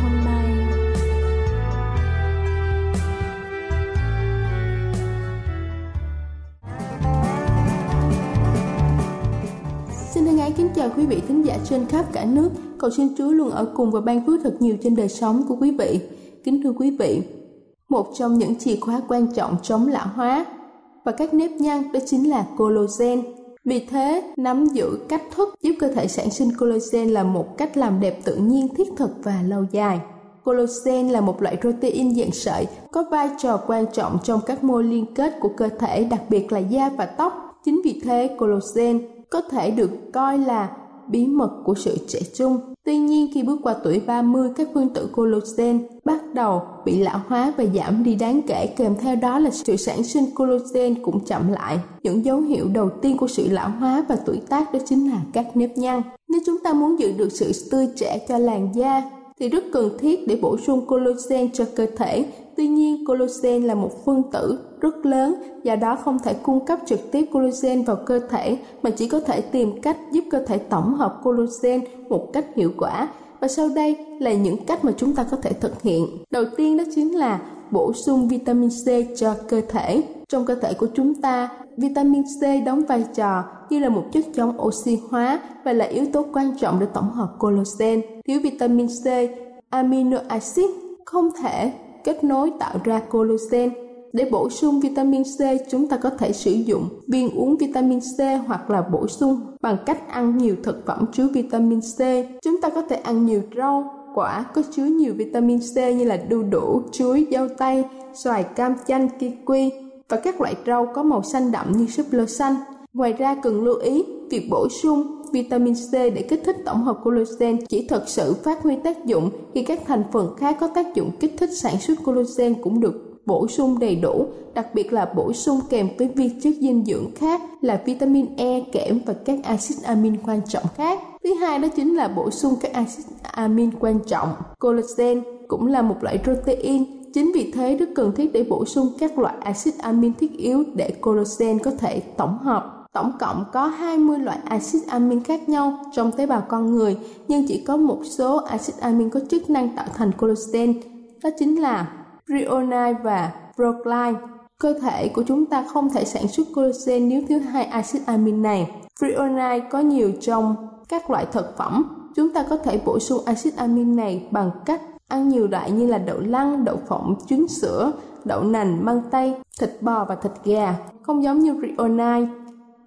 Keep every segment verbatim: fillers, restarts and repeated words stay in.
hôm nay. Kính chào quý vị thính giả trên khắp cả nước. Cầu xin Chúa luôn ở cùng và ban phước thật nhiều trên đời sống của quý vị. Kính thưa quý vị, một trong những chìa khóa quan trọng chống lão hóa và các nếp nhăn đó chính là collagen. Vì thế, nắm giữ cách thức giúp cơ thể sản sinh collagen là một cách làm đẹp tự nhiên, thiết thực và lâu dài. Collagen là một loại protein dạng sợi có vai trò quan trọng trong các mô liên kết của cơ thể, đặc biệt là da và tóc. Chính vì thế, collagen có thể được coi là bí mật của sự trẻ trung. Tuy nhiên, khi bước qua tuổi ba mươi, các phân tử collagen bắt đầu bị lão hóa và giảm đi đáng kể, kèm theo đó là sự sản sinh collagen cũng chậm lại. Những dấu hiệu đầu tiên của sự lão hóa và tuổi tác đó chính là các nếp nhăn. Nếu chúng ta muốn giữ được sự tươi trẻ cho làn da thì rất cần thiết để bổ sung collagen cho cơ thể. Tuy nhiên, collagen là một phân tử rất lớn, do đó không thể cung cấp trực tiếp collagen vào cơ thể, mà chỉ có thể tìm cách giúp cơ thể tổng hợp collagen một cách hiệu quả. Và sau đây là những cách mà chúng ta có thể thực hiện. Đầu tiên đó chính là bổ sung vitamin C cho cơ thể. Trong cơ thể của chúng ta, vitamin C đóng vai trò như là một chất chống oxy hóa và là yếu tố quan trọng để tổng hợp collagen. Thiếu vitamin C, amino acid không thể kết nối tạo ra collagen. Để bổ sung vitamin C, chúng ta có thể sử dụng viên uống vitamin C hoặc là bổ sung bằng cách ăn nhiều thực phẩm chứa vitamin C. Chúng ta có thể ăn nhiều rau, quả có chứa nhiều vitamin C như là đu đủ, chuối, dâu tây, xoài, cam chanh, kiwi và các loại rau có màu xanh đậm như súp lơ xanh. Ngoài ra, cần lưu ý việc bổ sung vitamin C để kích thích tổng hợp collagen chỉ thực sự phát huy tác dụng khi các thành phần khác có tác dụng kích thích sản xuất collagen cũng được bổ sung đầy đủ, đặc biệt là bổ sung kèm với viên chất dinh dưỡng khác là vitamin E, kẽm và các axit amin quan trọng khác. Thứ hai đó chính là bổ sung các axit amin quan trọng. Collagen cũng là một loại protein, chính vì thế rất cần thiết để bổ sung các loại axit amin thiết yếu để collagen có thể tổng hợp. Tổng cộng có hai mươi loại axit amin khác nhau trong tế bào con người, nhưng chỉ có một số axit amin có chức năng tạo thành collagen, đó chính là threonine và proline. Cơ thể của chúng ta không thể sản xuất collagen nếu thiếu hai axit amin này. Threonine có nhiều trong các loại thực phẩm. Chúng ta có thể bổ sung axit amin này bằng cách ăn nhiều loại như là đậu lăng, đậu phộng, trứng sữa, đậu nành, măng tây, thịt bò và thịt gà. Không giống như threonine,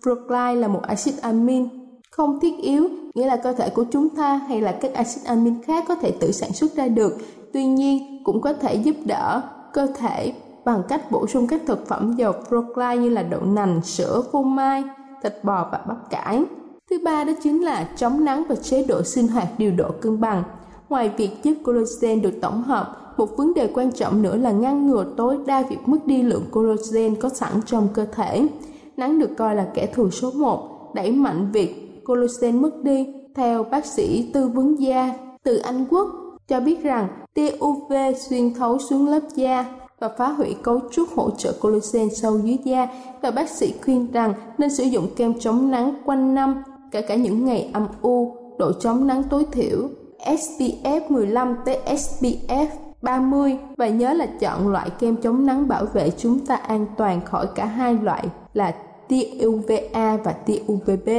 Procline là một axit amin không thiết yếu, nghĩa là cơ thể của chúng ta hay là các axit amin khác có thể tự sản xuất ra được. Tuy nhiên, cũng có thể giúp đỡ cơ thể bằng cách bổ sung các thực phẩm giàu procline như là đậu nành, sữa, phô mai, thịt bò và bắp cải. Thứ ba đó chính là chống nắng và chế độ sinh hoạt điều độ cân bằng. Ngoài việc giúp collagen được tổng hợp, một vấn đề quan trọng nữa là ngăn ngừa tối đa việc mất đi lượng collagen có sẵn trong cơ thể. Nắng được coi là kẻ thù số một, đẩy mạnh việc collagen mất đi. Theo bác sĩ tư vấn da từ Anh Quốc cho biết rằng tia u vê xuyên thấu xuống lớp da và phá hủy cấu trúc hỗ trợ collagen sâu dưới da, và bác sĩ khuyên rằng nên sử dụng kem chống nắng quanh năm, kể cả những ngày âm u, độ chống nắng tối thiểu S P F mười lăm tới S P F ba mươi, và nhớ là chọn loại kem chống nắng bảo vệ chúng ta an toàn khỏi cả hai loại là tia U V A và tia U V B.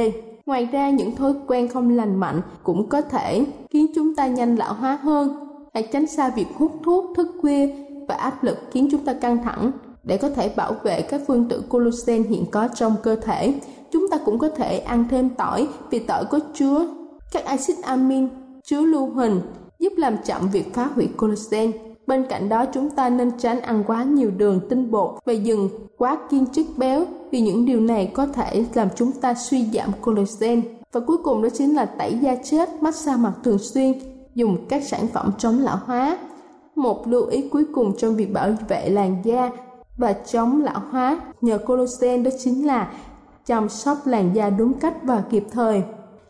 Ngoài ra, những thói quen không lành mạnh cũng có thể khiến chúng ta nhanh lão hóa hơn. Hãy tránh xa việc hút thuốc, thức khuya và áp lực khiến chúng ta căng thẳng để có thể bảo vệ các phân tử collagen hiện có trong cơ thể. Chúng ta cũng có thể ăn thêm tỏi, vì tỏi có chứa các axit amin chứa lưu huỳnh giúp làm chậm việc phá hủy collagen. Bên cạnh đó, chúng ta nên tránh ăn quá nhiều đường, tinh bột và dừng quá kiêng chất béo, vì những điều này có thể làm chúng ta suy giảm collagen. Và cuối cùng đó chính là tẩy da chết, massage mặt thường xuyên, dùng các sản phẩm chống lão hóa. Một lưu ý cuối cùng trong việc bảo vệ làn da và chống lão hóa nhờ collagen đó chính là chăm sóc làn da đúng cách và kịp thời.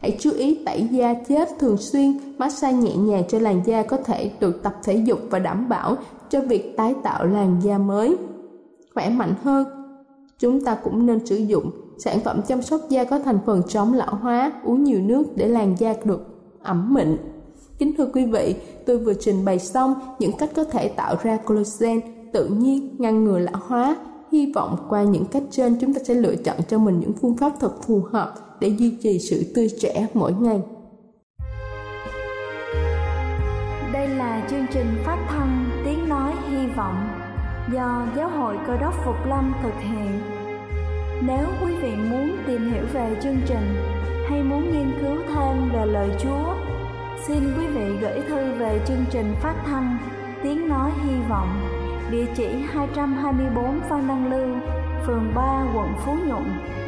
Hãy chú ý tẩy da chết thường xuyên, massage nhẹ nhàng cho làn da có thể được tập thể dục và đảm bảo cho việc tái tạo làn da mới, khỏe mạnh hơn. Chúng ta cũng nên sử dụng sản phẩm chăm sóc da có thành phần chống lão hóa, uống nhiều nước để làn da được ẩm mịn. Kính thưa quý vị, tôi vừa trình bày xong những cách có thể tạo ra collagen tự nhiên ngăn ngừa lão hóa. Hy vọng qua những cách trên, chúng ta sẽ lựa chọn cho mình những phương pháp thật phù hợp để duy trì sự tươi trẻ mỗi ngày. Đây là chương trình phát thanh Tiếng Nói Hy Vọng do Giáo hội Cơ Đốc Phục Lâm thực hiện. Nếu quý vị muốn tìm hiểu về chương trình hay muốn nghiên cứu thêm về lời Chúa, xin quý vị gửi thư về chương trình phát thanh Tiếng Nói Hy Vọng, địa chỉ hai trăm hai mươi bốn Phan Đăng Lưu, phường ba, quận Phú Nhuận,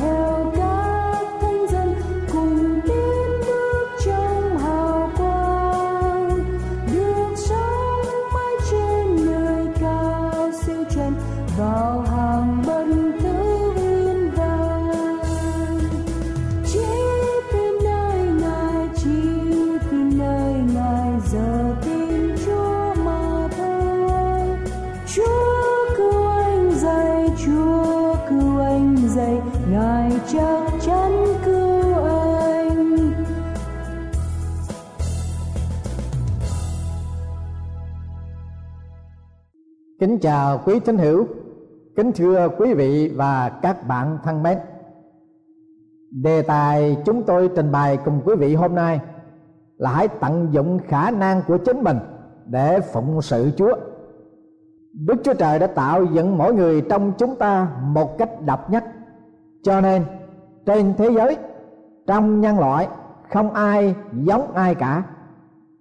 Theo các thánh dân cùng tiến bước trong hào quang. Kính chào quý tín hữu, kính thưa quý vị và các bạn thân mến. Đề tài chúng tôi trình bày cùng quý vị hôm nay là hãy tận dụng khả năng của chính mình để phụng sự Chúa. Đức Chúa Trời đã tạo dựng mỗi người trong chúng ta một cách độc nhất. Cho nên trên thế giới, trong nhân loại, không ai giống ai cả.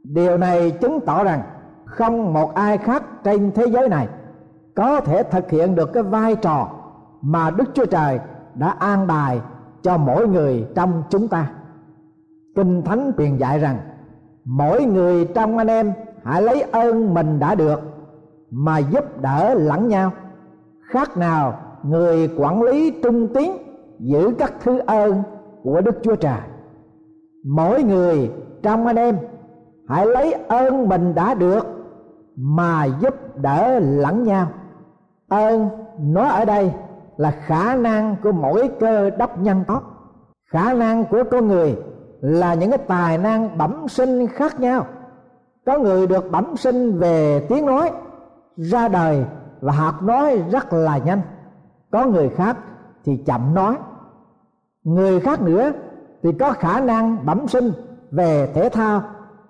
Điều này chứng tỏ rằng không một ai khác trên thế giới này có thể thực hiện được cái vai trò mà Đức Chúa Trời đã an bài cho mỗi người trong chúng ta. Kinh Thánh truyền dạy rằng mỗi người trong anh em hãy lấy ơn mình đã được mà giúp đỡ lẫn nhau, khác nào người quản lý trung tín giữ các thứ ơn của Đức Chúa Trời. Mỗi người trong anh em hãy lấy ơn mình đã được mà giúp đỡ lẫn nhau. Ơn nói ở đây là khả năng của mỗi cơ đốc nhân tốt. Khả năng của con người là những cái tài năng bẩm sinh khác nhau. Có người được bẩm sinh về tiếng nói, ra đời và học nói rất là nhanh. Có người khác thì chậm nói. Người khác nữa thì có khả năng bẩm sinh về thể thao,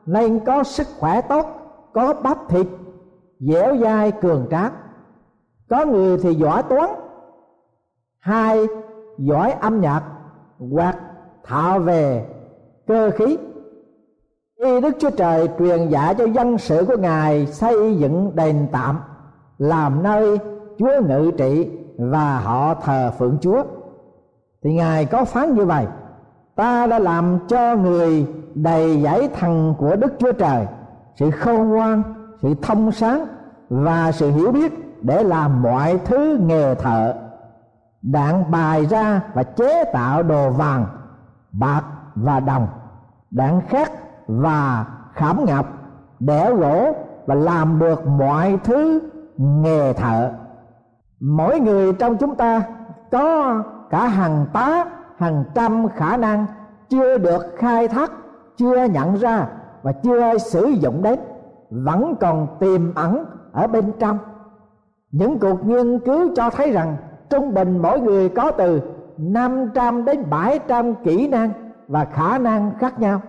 nên có sức khỏe tốt, có bắp thịt dẻo dai cường tráng. Có người thì giỏi toán, hai giỏi âm nhạc hoặc thạo về cơ khí. Khi Đức Chúa Trời truyền dạy cho dân sự của Ngài xây dựng đền tạm làm nơi Chúa ngự trị và họ thờ phượng Chúa, thì Ngài có phán như vậy: ta đã làm cho người đầy dẫy thần của Đức Chúa Trời, sự khôn ngoan, sự thông sáng và sự hiểu biết để làm mọi thứ nghề thợ, đặng bày ra và chế tạo đồ vàng, bạc và đồng, đặng khắc và khảm ngọc, đẽo gỗ và làm được mọi thứ nghề thợ. Mỗi người trong chúng ta có cả hàng tá, hàng trăm khả năng chưa được khai thác, chưa nhận ra và chưa sử dụng đến, vẫn còn tiềm ẩn ở bên trong. Những cuộc nghiên cứu cho thấy rằng trung bình mỗi người có từ năm trăm đến bảy trăm kỹ năng và khả năng khác nhau.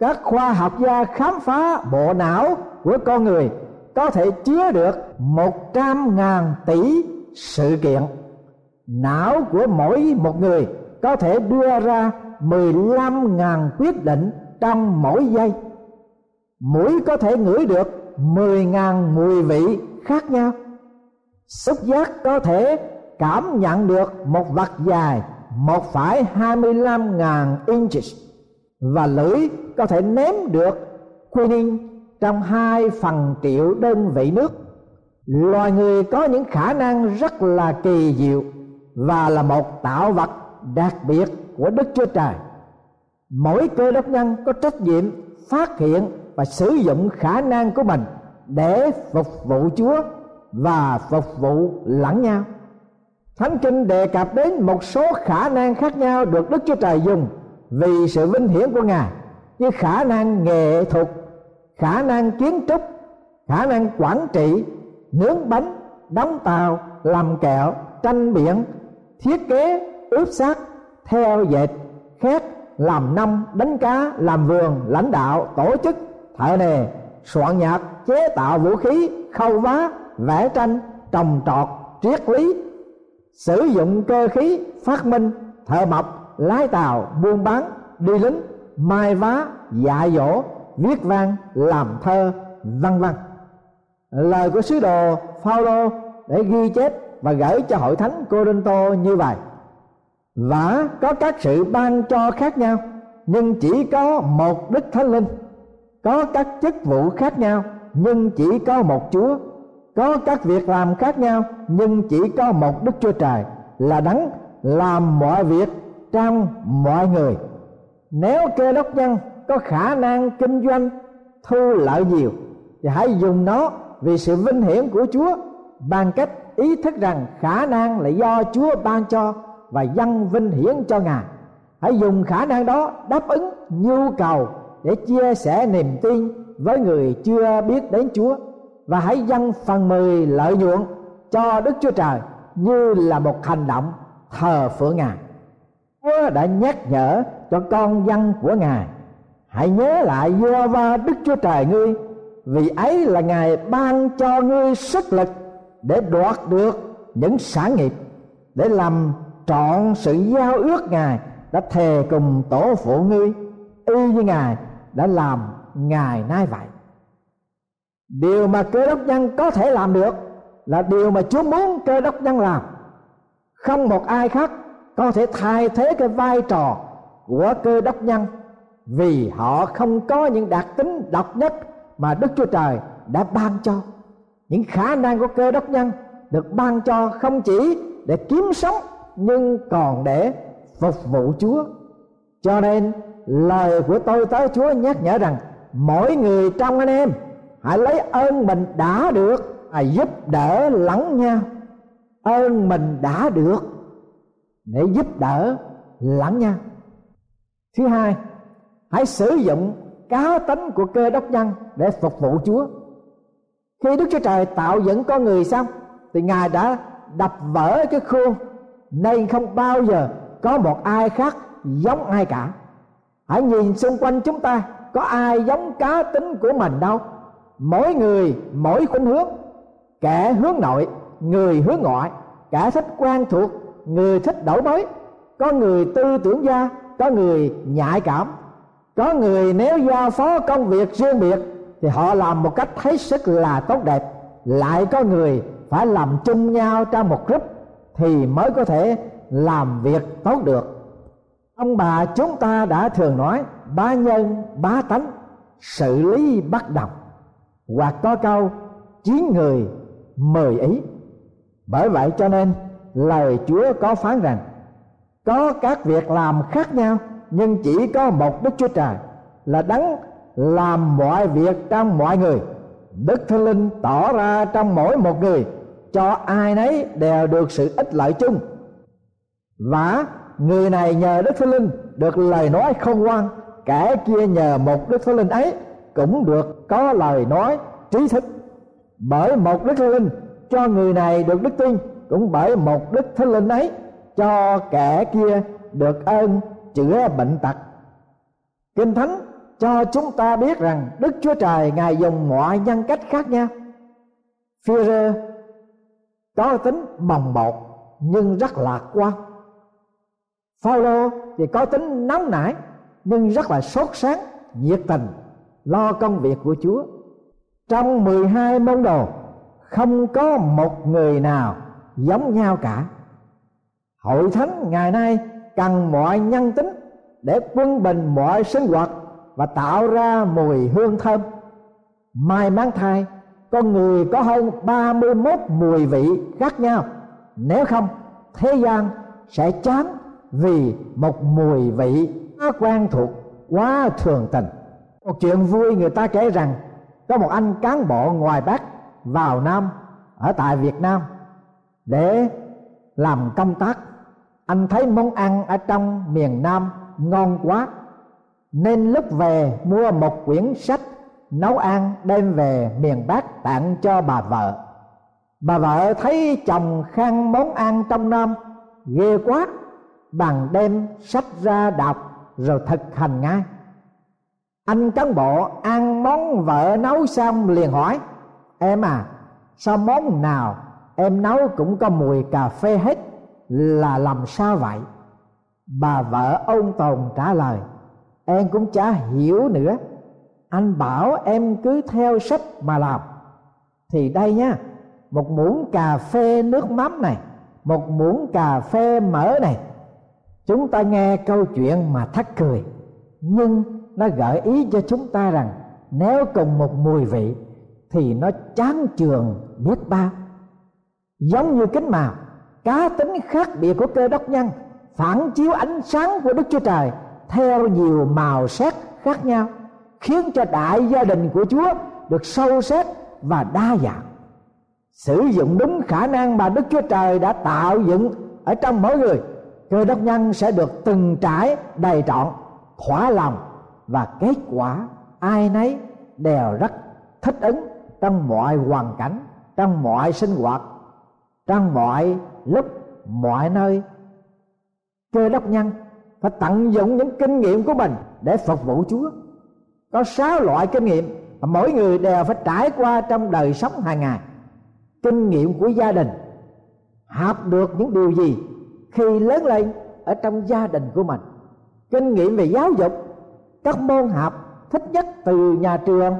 Các khoa học gia khám phá bộ não của con người có thể chứa được một trăm nghìn tỷ sự kiện. Não của mỗi một người có thể đưa ra mười lăm nghìn quyết định trong mỗi giây. Mũi có thể ngửi được mười nghìn mùi vị khác nhau. Xúc giác có thể cảm nhận được một vật dài một phẩy hai mươi lăm nghìn inches. Và lưỡi có thể nếm được quinine trong hai phần triệu đơn vị nước. Loài người có những khả năng rất là kỳ diệu và là một tạo vật đặc biệt của Đức Chúa Trời. Mỗi cơ đốc nhân có trách nhiệm phát hiện và sử dụng khả năng của mình để phục vụ Chúa và phục vụ lẫn nhau. Thánh Kinh đề cập đến một số khả năng khác nhau được Đức Chúa Trời dùng vì sự vinh hiển của Ngài, như khả năng nghệ thuật, khả năng kiến trúc, khả năng quản trị, nướng bánh, đóng tàu, làm kẹo, tranh biển, thiết kế, ướp xác, theo dệt, khét, làm nông, đánh cá, làm vườn, lãnh đạo, tổ chức, thợ nề, soạn nhạc, chế tạo vũ khí, khâu vá, vẽ tranh, trồng trọt, triết lý, sử dụng cơ khí, phát minh, thợ mộc, lái tàu, buôn bán, đi lính, mai vá, dạy dỗ, viết văn, làm thơ, vân vân. Lời của sứ đồ Phao-lô để ghi chép và gửi cho hội thánh Cô-rinh-tô như vậy: và có các sự ban cho khác nhau, nhưng chỉ có một Đức Thánh Linh. Có các chức vụ khác nhau, nhưng chỉ có một Chúa. Có các việc làm khác nhau, nhưng chỉ có một Đức Chúa Trời là đấng làm mọi việc trong mọi người. Nếu cơ đốc nhân có khả năng kinh doanh thu lợi nhiều, thì hãy dùng nó vì sự vinh hiển của Chúa bằng cách ý thức rằng khả năng là do Chúa ban cho và dân vinh hiển cho Ngài. Hãy dùng khả năng đó đáp ứng nhu cầu để chia sẻ niềm tin với người chưa biết đến Chúa, và hãy dâng phần mười lợi nhuận cho Đức Chúa Trời như là một hành động thờ phượng Ngài. Chúa đã nhắc nhở cho con dân của Ngài: hãy nhớ lại Giê-hô-va Đức Chúa Trời ngươi, vì ấy là Ngài ban cho ngươi sức lực để đoạt được những sản nghiệp, để làm trọn sự giao ước Ngài đã thề cùng tổ phụ ngươi, y như Ngài đã làm ngày nay vậy. Điều mà Cơ Đốc nhân có thể làm được là điều mà Chúa muốn Cơ Đốc nhân làm. Không một ai khác có thể thay thế cái vai trò của Cơ Đốc nhân, vì họ không có những đặc tính độc nhất mà Đức Chúa Trời đã ban cho. Những khả năng của Cơ Đốc nhân được ban cho không chỉ để kiếm sống, nhưng còn để phục vụ Chúa. Cho nên lời của tôi tới Chúa nhắc nhở rằng mỗi người trong anh em hãy lấy ơn mình đã được và giúp đỡ lẫn nhau. Ơn mình đã được để giúp đỡ lẫn nhau. Thứ hai, hãy sử dụng cá tính của Cơ Đốc nhân để phục vụ Chúa. Khi Đức Chúa Trời tạo dựng con người xong thì Ngài đã đập vỡ cái khuôn, nên không bao giờ có một ai khác giống ai cả. Hãy nhìn xung quanh chúng ta, có ai giống cá tính của mình đâu. Mỗi người mỗi khuynh hướng, kẻ hướng nội, người hướng ngoại, kẻ thích quen thuộc, người thích đổi mới. Có người tư tưởng gia, có người nhạy cảm. Có người nếu giao phó công việc riêng biệt thì họ làm một cách thấy sức là tốt đẹp. Lại có người phải làm chung nhau trong một group thì mới có thể làm việc tốt được. Ông bà chúng ta đã thường nói bá nhân bá tánh, xử lý bất đồng, hoặc có câu chín người mười ý. Bởi vậy cho nên lời Chúa có phán rằng có các việc làm khác nhau, nhưng chỉ có một Đức Chúa Trời là đấng làm mọi việc trong mọi người. Đức Thánh Linh tỏ ra trong mỗi một người, cho ai nấy đều được sự ích lợi chung. Và người này nhờ Đức Thánh Linh được lời nói khôn ngoan, kẻ kia nhờ một Đức Thánh Linh ấy cũng được có lời nói trí thức. Bởi một Đức Thánh Linh cho người này được đức tin, cũng bởi một Đức Thánh Linh ấy cho kẻ kia được ơn chữa bệnh tật. Kinh Thánh cho chúng ta biết rằng Đức Chúa Trời Ngài dùng mọi nhân cách khác nhau. Phêrô có tính bồng bột nhưng rất lạc quan. Phao-lô thì có tính nóng nảy nhưng rất là sốt sáng, nhiệt tình, lo công việc của Chúa. Trong mười hai môn đồ không có một người nào giống nhau cả. Hội thánh ngày nay cần mọi nhân tính để quân bình mọi sinh hoạt và tạo ra mùi hương thơm. May mắn thay, con người có hơn ba mươi mốt mùi vị khác nhau. Nếu không, thế gian sẽ chán vì một mùi vị quá quen thuộc, quá thường tình. Một chuyện vui người ta kể rằng có một anh cán bộ ngoài Bắc vào Nam ở tại Việt Nam để làm công tác. Anh thấy món ăn ở trong miền Nam ngon quá, nên lúc về mua một quyển sách nấu ăn đem về miền Bắc tặng cho bà vợ. Bà vợ thấy chồng khen món ăn trong Nam ghê quá, bằng đem sách ra đọc rồi thực hành ngay. Anh cán bộ ăn món vợ nấu xong liền hỏi: em à, sao món nào em nấu cũng có mùi cà phê hết, là làm sao vậy? Bà vợ ôn tồn trả lời: em cũng chả hiểu nữa, anh bảo em cứ theo sách mà làm. Thì đây nha, một muỗng cà phê nước mắm này, một muỗng cà phê mỡ này. Chúng ta nghe câu chuyện mà thắc cười, nhưng nó gợi ý cho chúng ta rằng nếu cùng một mùi vị thì nó chán chường biết bao. Giống như kính màu, cá tính khác biệt của Cơ Đốc nhân phản chiếu ánh sáng của Đức Chúa Trời theo nhiều màu sắc khác nhau, khiến cho đại gia đình của Chúa được sâu sắc và đa dạng. Sử dụng đúng khả năng mà Đức Chúa Trời đã tạo dựng ở trong mỗi người, Cơ Đốc nhân sẽ được từng trải đầy trọn, thỏa lòng, và kết quả ai nấy đều rất thích ứng, trong mọi hoàn cảnh, trong mọi sinh hoạt, trong mọi lúc, mọi nơi. Cơ đốc nhân phải tận dụng những kinh nghiệm của mình để phục vụ Chúa. Có sáu loại kinh nghiệm mà mỗi người đều phải trải qua trong đời sống hàng ngày. Kinh nghiệm của gia đình, học được những điều gì khi lớn lên ở trong gia đình của mình. Kinh nghiệm về giáo dục, các môn học thích nhất từ nhà trường,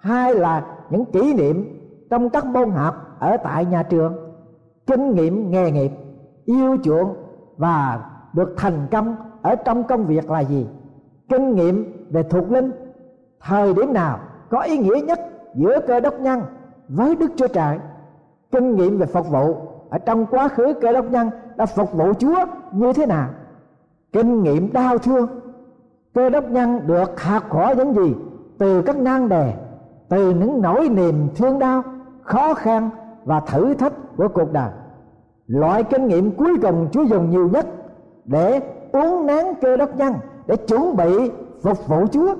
hay là những kỷ niệm trong các môn học ở tại nhà trường. Kinh nghiệm nghề nghiệp, yêu chuộng và được thành công ở trong công việc là gì. Kinh nghiệm về thuộc linh, thời điểm nào có ý nghĩa nhất giữa cơ đốc nhân với Đức Chúa Trời. Kinh nghiệm về phục vụ, ở trong quá khứ cơ đốc nhân đã phục vụ Chúa như thế nào. Kinh nghiệm đau thương, cơ đốc nhân được học hỏi những gì từ các nan đề, từ những nỗi niềm thương đau, khó khăn và thử thách của cuộc đời. Loại kinh nghiệm cuối cùng Chúa dùng nhiều nhất để uốn nắn cơ đốc nhân để chuẩn bị phục vụ Chúa.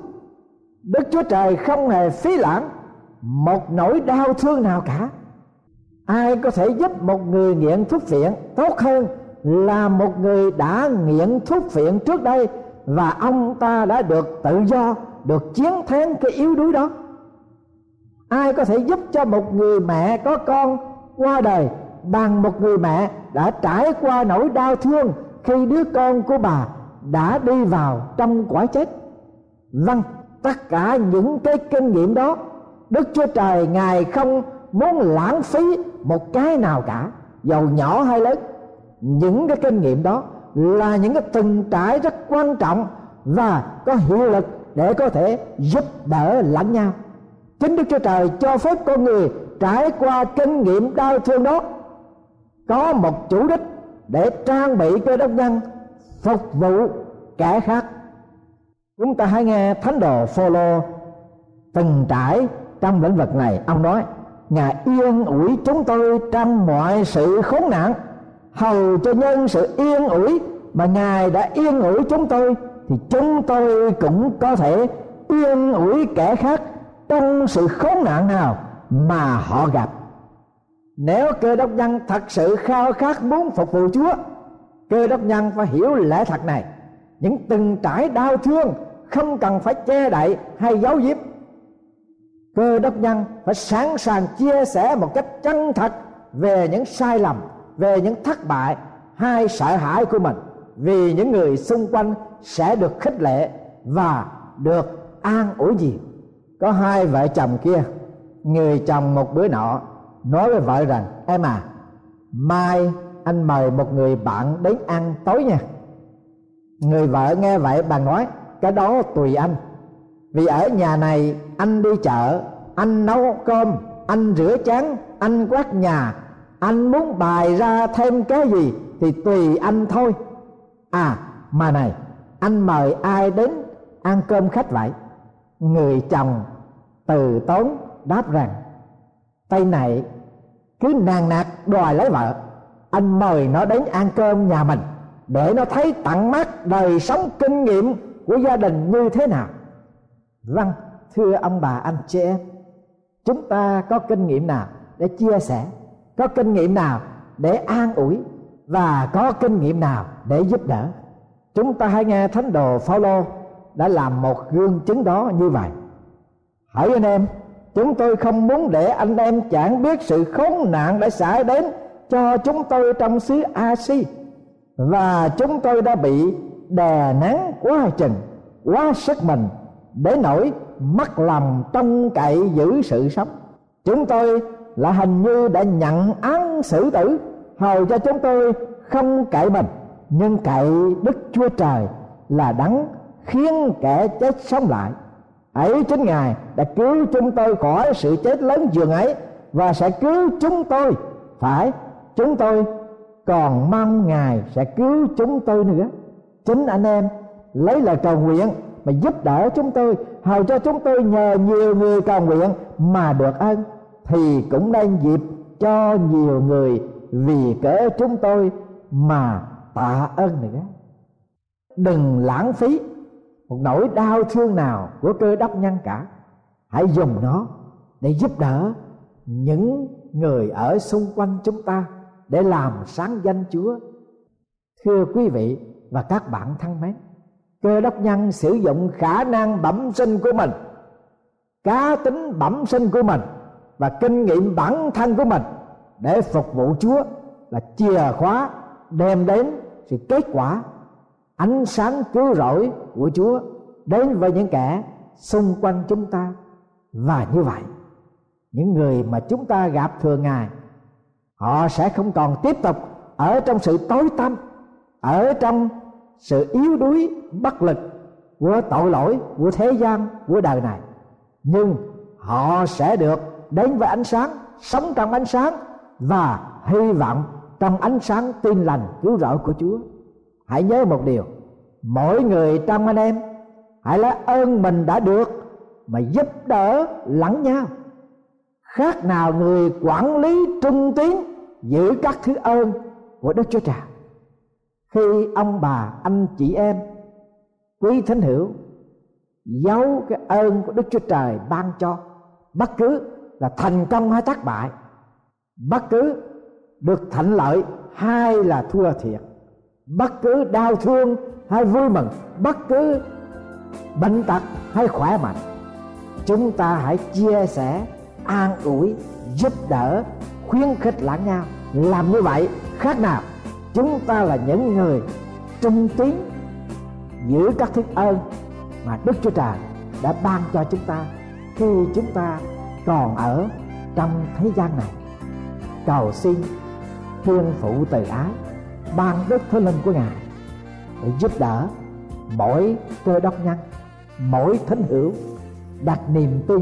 Đức Chúa Trời không hề phí lãng một nỗi đau thương nào cả. Ai có thể giúp một người nghiện thuốc phiện tốt hơn là một người đã nghiện thuốc phiện trước đây và ông ta đã được tự do, được chiến thắng cái yếu đuối đó? Ai có thể giúp cho một người mẹ có con qua đời bằng một người mẹ đã trải qua nỗi đau thương khi đứa con của bà đã đi vào trong cõi chết? Vâng, tất cả những cái kinh nghiệm đó Đức Chúa Trời Ngài không muốn lãng phí một cái nào cả, dầu nhỏ hay lớn. Những cái kinh nghiệm đó là những cái từng trải rất quan trọng và có hiệu lực để có thể giúp đỡ lẫn nhau. Chính Đức Chúa Trời cho phép con người trải qua kinh nghiệm đau thương đó có một chủ đích để trang bị cơ đốc nhân phục vụ kẻ khác. Chúng ta hãy nghe Thánh Đồ Phô-lô từng trải trong lĩnh vực này. Ông nói: Ngài yên ủi chúng tôi trong mọi sự khốn nạn, hầu cho nhân sự yên ủi mà Ngài đã yên ủi chúng tôi thì chúng tôi cũng có thể yên ủi kẻ khác trong sự khốn nạn nào mà họ gặp. Nếu cơ đốc nhân thật sự khao khát muốn phục vụ Chúa, cơ đốc nhân phải hiểu lẽ thật này. Những từng trải đau thương không cần phải che đậy hay giấu giếm. Cơ đốc nhân phải sẵn sàng chia sẻ một cách chân thật về những sai lầm, về những thất bại hay sợ hãi của mình, vì những người xung quanh sẽ được khích lệ và được an ủi gì. Có hai vợ chồng kia, người chồng một bữa nọ nói với vợ rằng: Em à, mai anh mời một người bạn đến ăn tối nha. Người vợ nghe vậy bà nói: Cái đó tùy anh, vì ở nhà này anh đi chợ, anh nấu cơm, anh rửa chén, anh quét nhà, anh muốn bày ra thêm cái gì thì tùy anh thôi. À mà này, anh mời ai đến ăn cơm khách vậy? Người chồng từ tốn đáp rằng: Tay này cứ nàn nạt đòi lấy vợ, anh mời nó đến ăn cơm nhà mình để nó thấy tận mắt đời sống kinh nghiệm của gia đình như thế nào. Vâng, thưa ông bà anh chị em, chúng ta có kinh nghiệm nào để chia sẻ, có kinh nghiệm nào để an ủi và có kinh nghiệm nào để giúp đỡ? Chúng ta hãy nghe Thánh Đồ Phao-lô đã làm một gương chứng đó như vậy. Hỡi anh em, chúng tôi không muốn để anh em chẳng biết sự khốn nạn đã xảy đến cho chúng tôi trong xứ A-si, và chúng tôi đã bị đè nén quá chừng, quá sức mình, để nỗi mất lòng trông cậy giữ sự sống. Chúng tôi là hình như đã nhận án xử tử, hầu cho chúng tôi không cậy mình, nhưng cậy Đức Chúa Trời là đấng khiến kẻ chết sống lại. Ấy chính Ngài đã cứu chúng tôi khỏi sự chết lớn dường ấy, và sẽ cứu chúng tôi. Phải, chúng tôi còn mong Ngài sẽ cứu chúng tôi nữa. Chính anh em lấy lời cầu nguyện mà giúp đỡ chúng tôi, hầu cho chúng tôi nhờ nhiều người cầu nguyện mà được ơn, thì cũng nên dịp cho nhiều người vì cớ chúng tôi mà tạ ơn nữa. Đừng lãng phí một nỗi đau thương nào của cơ đốc nhân cả, hãy dùng nó để giúp đỡ những người ở xung quanh chúng ta, để làm sáng danh Chúa. Thưa quý vị và các bạn thân mến, Cơ Đốc nhân sử dụng khả năng bẩm sinh của mình, cá tính bẩm sinh của mình và kinh nghiệm bản thân của mình để phục vụ Chúa là chìa khóa đem đến sự kết quả ánh sáng cứu rỗi của Chúa đến với những kẻ xung quanh chúng ta. Và như vậy, những người mà chúng ta gặp thường ngày, họ sẽ không còn tiếp tục ở trong sự tối tăm, ở trong sự yếu đuối bất lực của tội lỗi, của thế gian, của đời này, nhưng họ sẽ được đến với ánh sáng, sống trong ánh sáng và hy vọng trong ánh sáng tin lành cứu rỗi của Chúa. Hãy nhớ một điều, mỗi người trong anh em hãy lấy ơn mình đã được mà giúp đỡ lẫn nhau, khác nào người quản lý trung tín giữ các thứ ơn của Đức Chúa Trời. Khi ông bà, anh chị em, quý thính hữu giấu cái ơn của Đức Chúa Trời ban cho, bất cứ là thành công hay thất bại, bất cứ được thạnh lợi hay là thua thiệt, bất cứ đau thương hay vui mừng, bất cứ bệnh tật hay khỏe mạnh, chúng ta hãy chia sẻ, an ủi, giúp đỡ, khuyến khích lẫn nhau. Làm như vậy khác nào chúng ta là những người trung tín giữ các thức ơn mà Đức Chúa Trời đã ban cho chúng ta khi chúng ta còn ở trong thế gian này. Cầu xin Thiên Phụ từ ái ban Đức Thánh Linh của Ngài để giúp đỡ mỗi Cơ Đốc nhân, mỗi thính hữu đặt niềm tin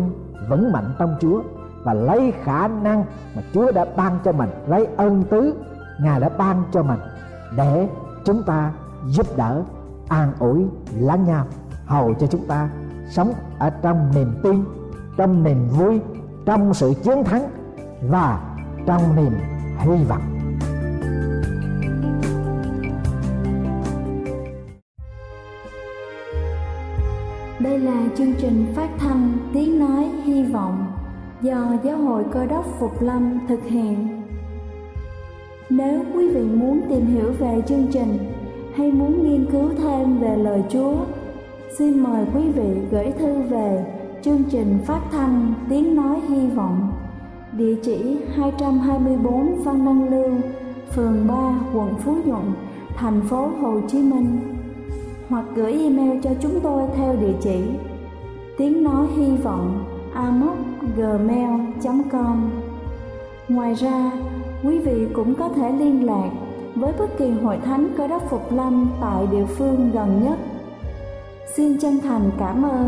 vững mạnh trong Chúa và lấy khả năng mà Chúa đã ban cho mình, lấy ân tứ Ngài đã ban cho mình để chúng ta giúp đỡ, an ủi lẫn nhau, hầu cho chúng ta sống ở trong niềm tin, trong niềm vui, trong sự chiến thắng và trong niềm hy vọng. Đây là chương trình phát thanh Tiếng Nói Hy Vọng do Giáo hội Cơ Đốc Phục Lâm thực hiện. Nếu quý vị muốn tìm hiểu về chương trình hay muốn nghiên cứu thêm về lời Chúa, xin mời quý vị gửi thư về chương trình phát thanh Tiếng Nói Hy Vọng, địa chỉ hai hai bốn Văn Đăng Lưu, phường ba, quận Phú Nhuận, thành phố Hồ Chí Minh, hoặc gửi email cho chúng tôi theo địa chỉ tiếng nói hy vọng a m o s at gmail dot com. Ngoài ra, quý vị cũng có thể liên lạc với bất kỳ hội thánh Cơ Đốc Phục Lâm tại địa phương gần nhất. Xin chân thành cảm ơn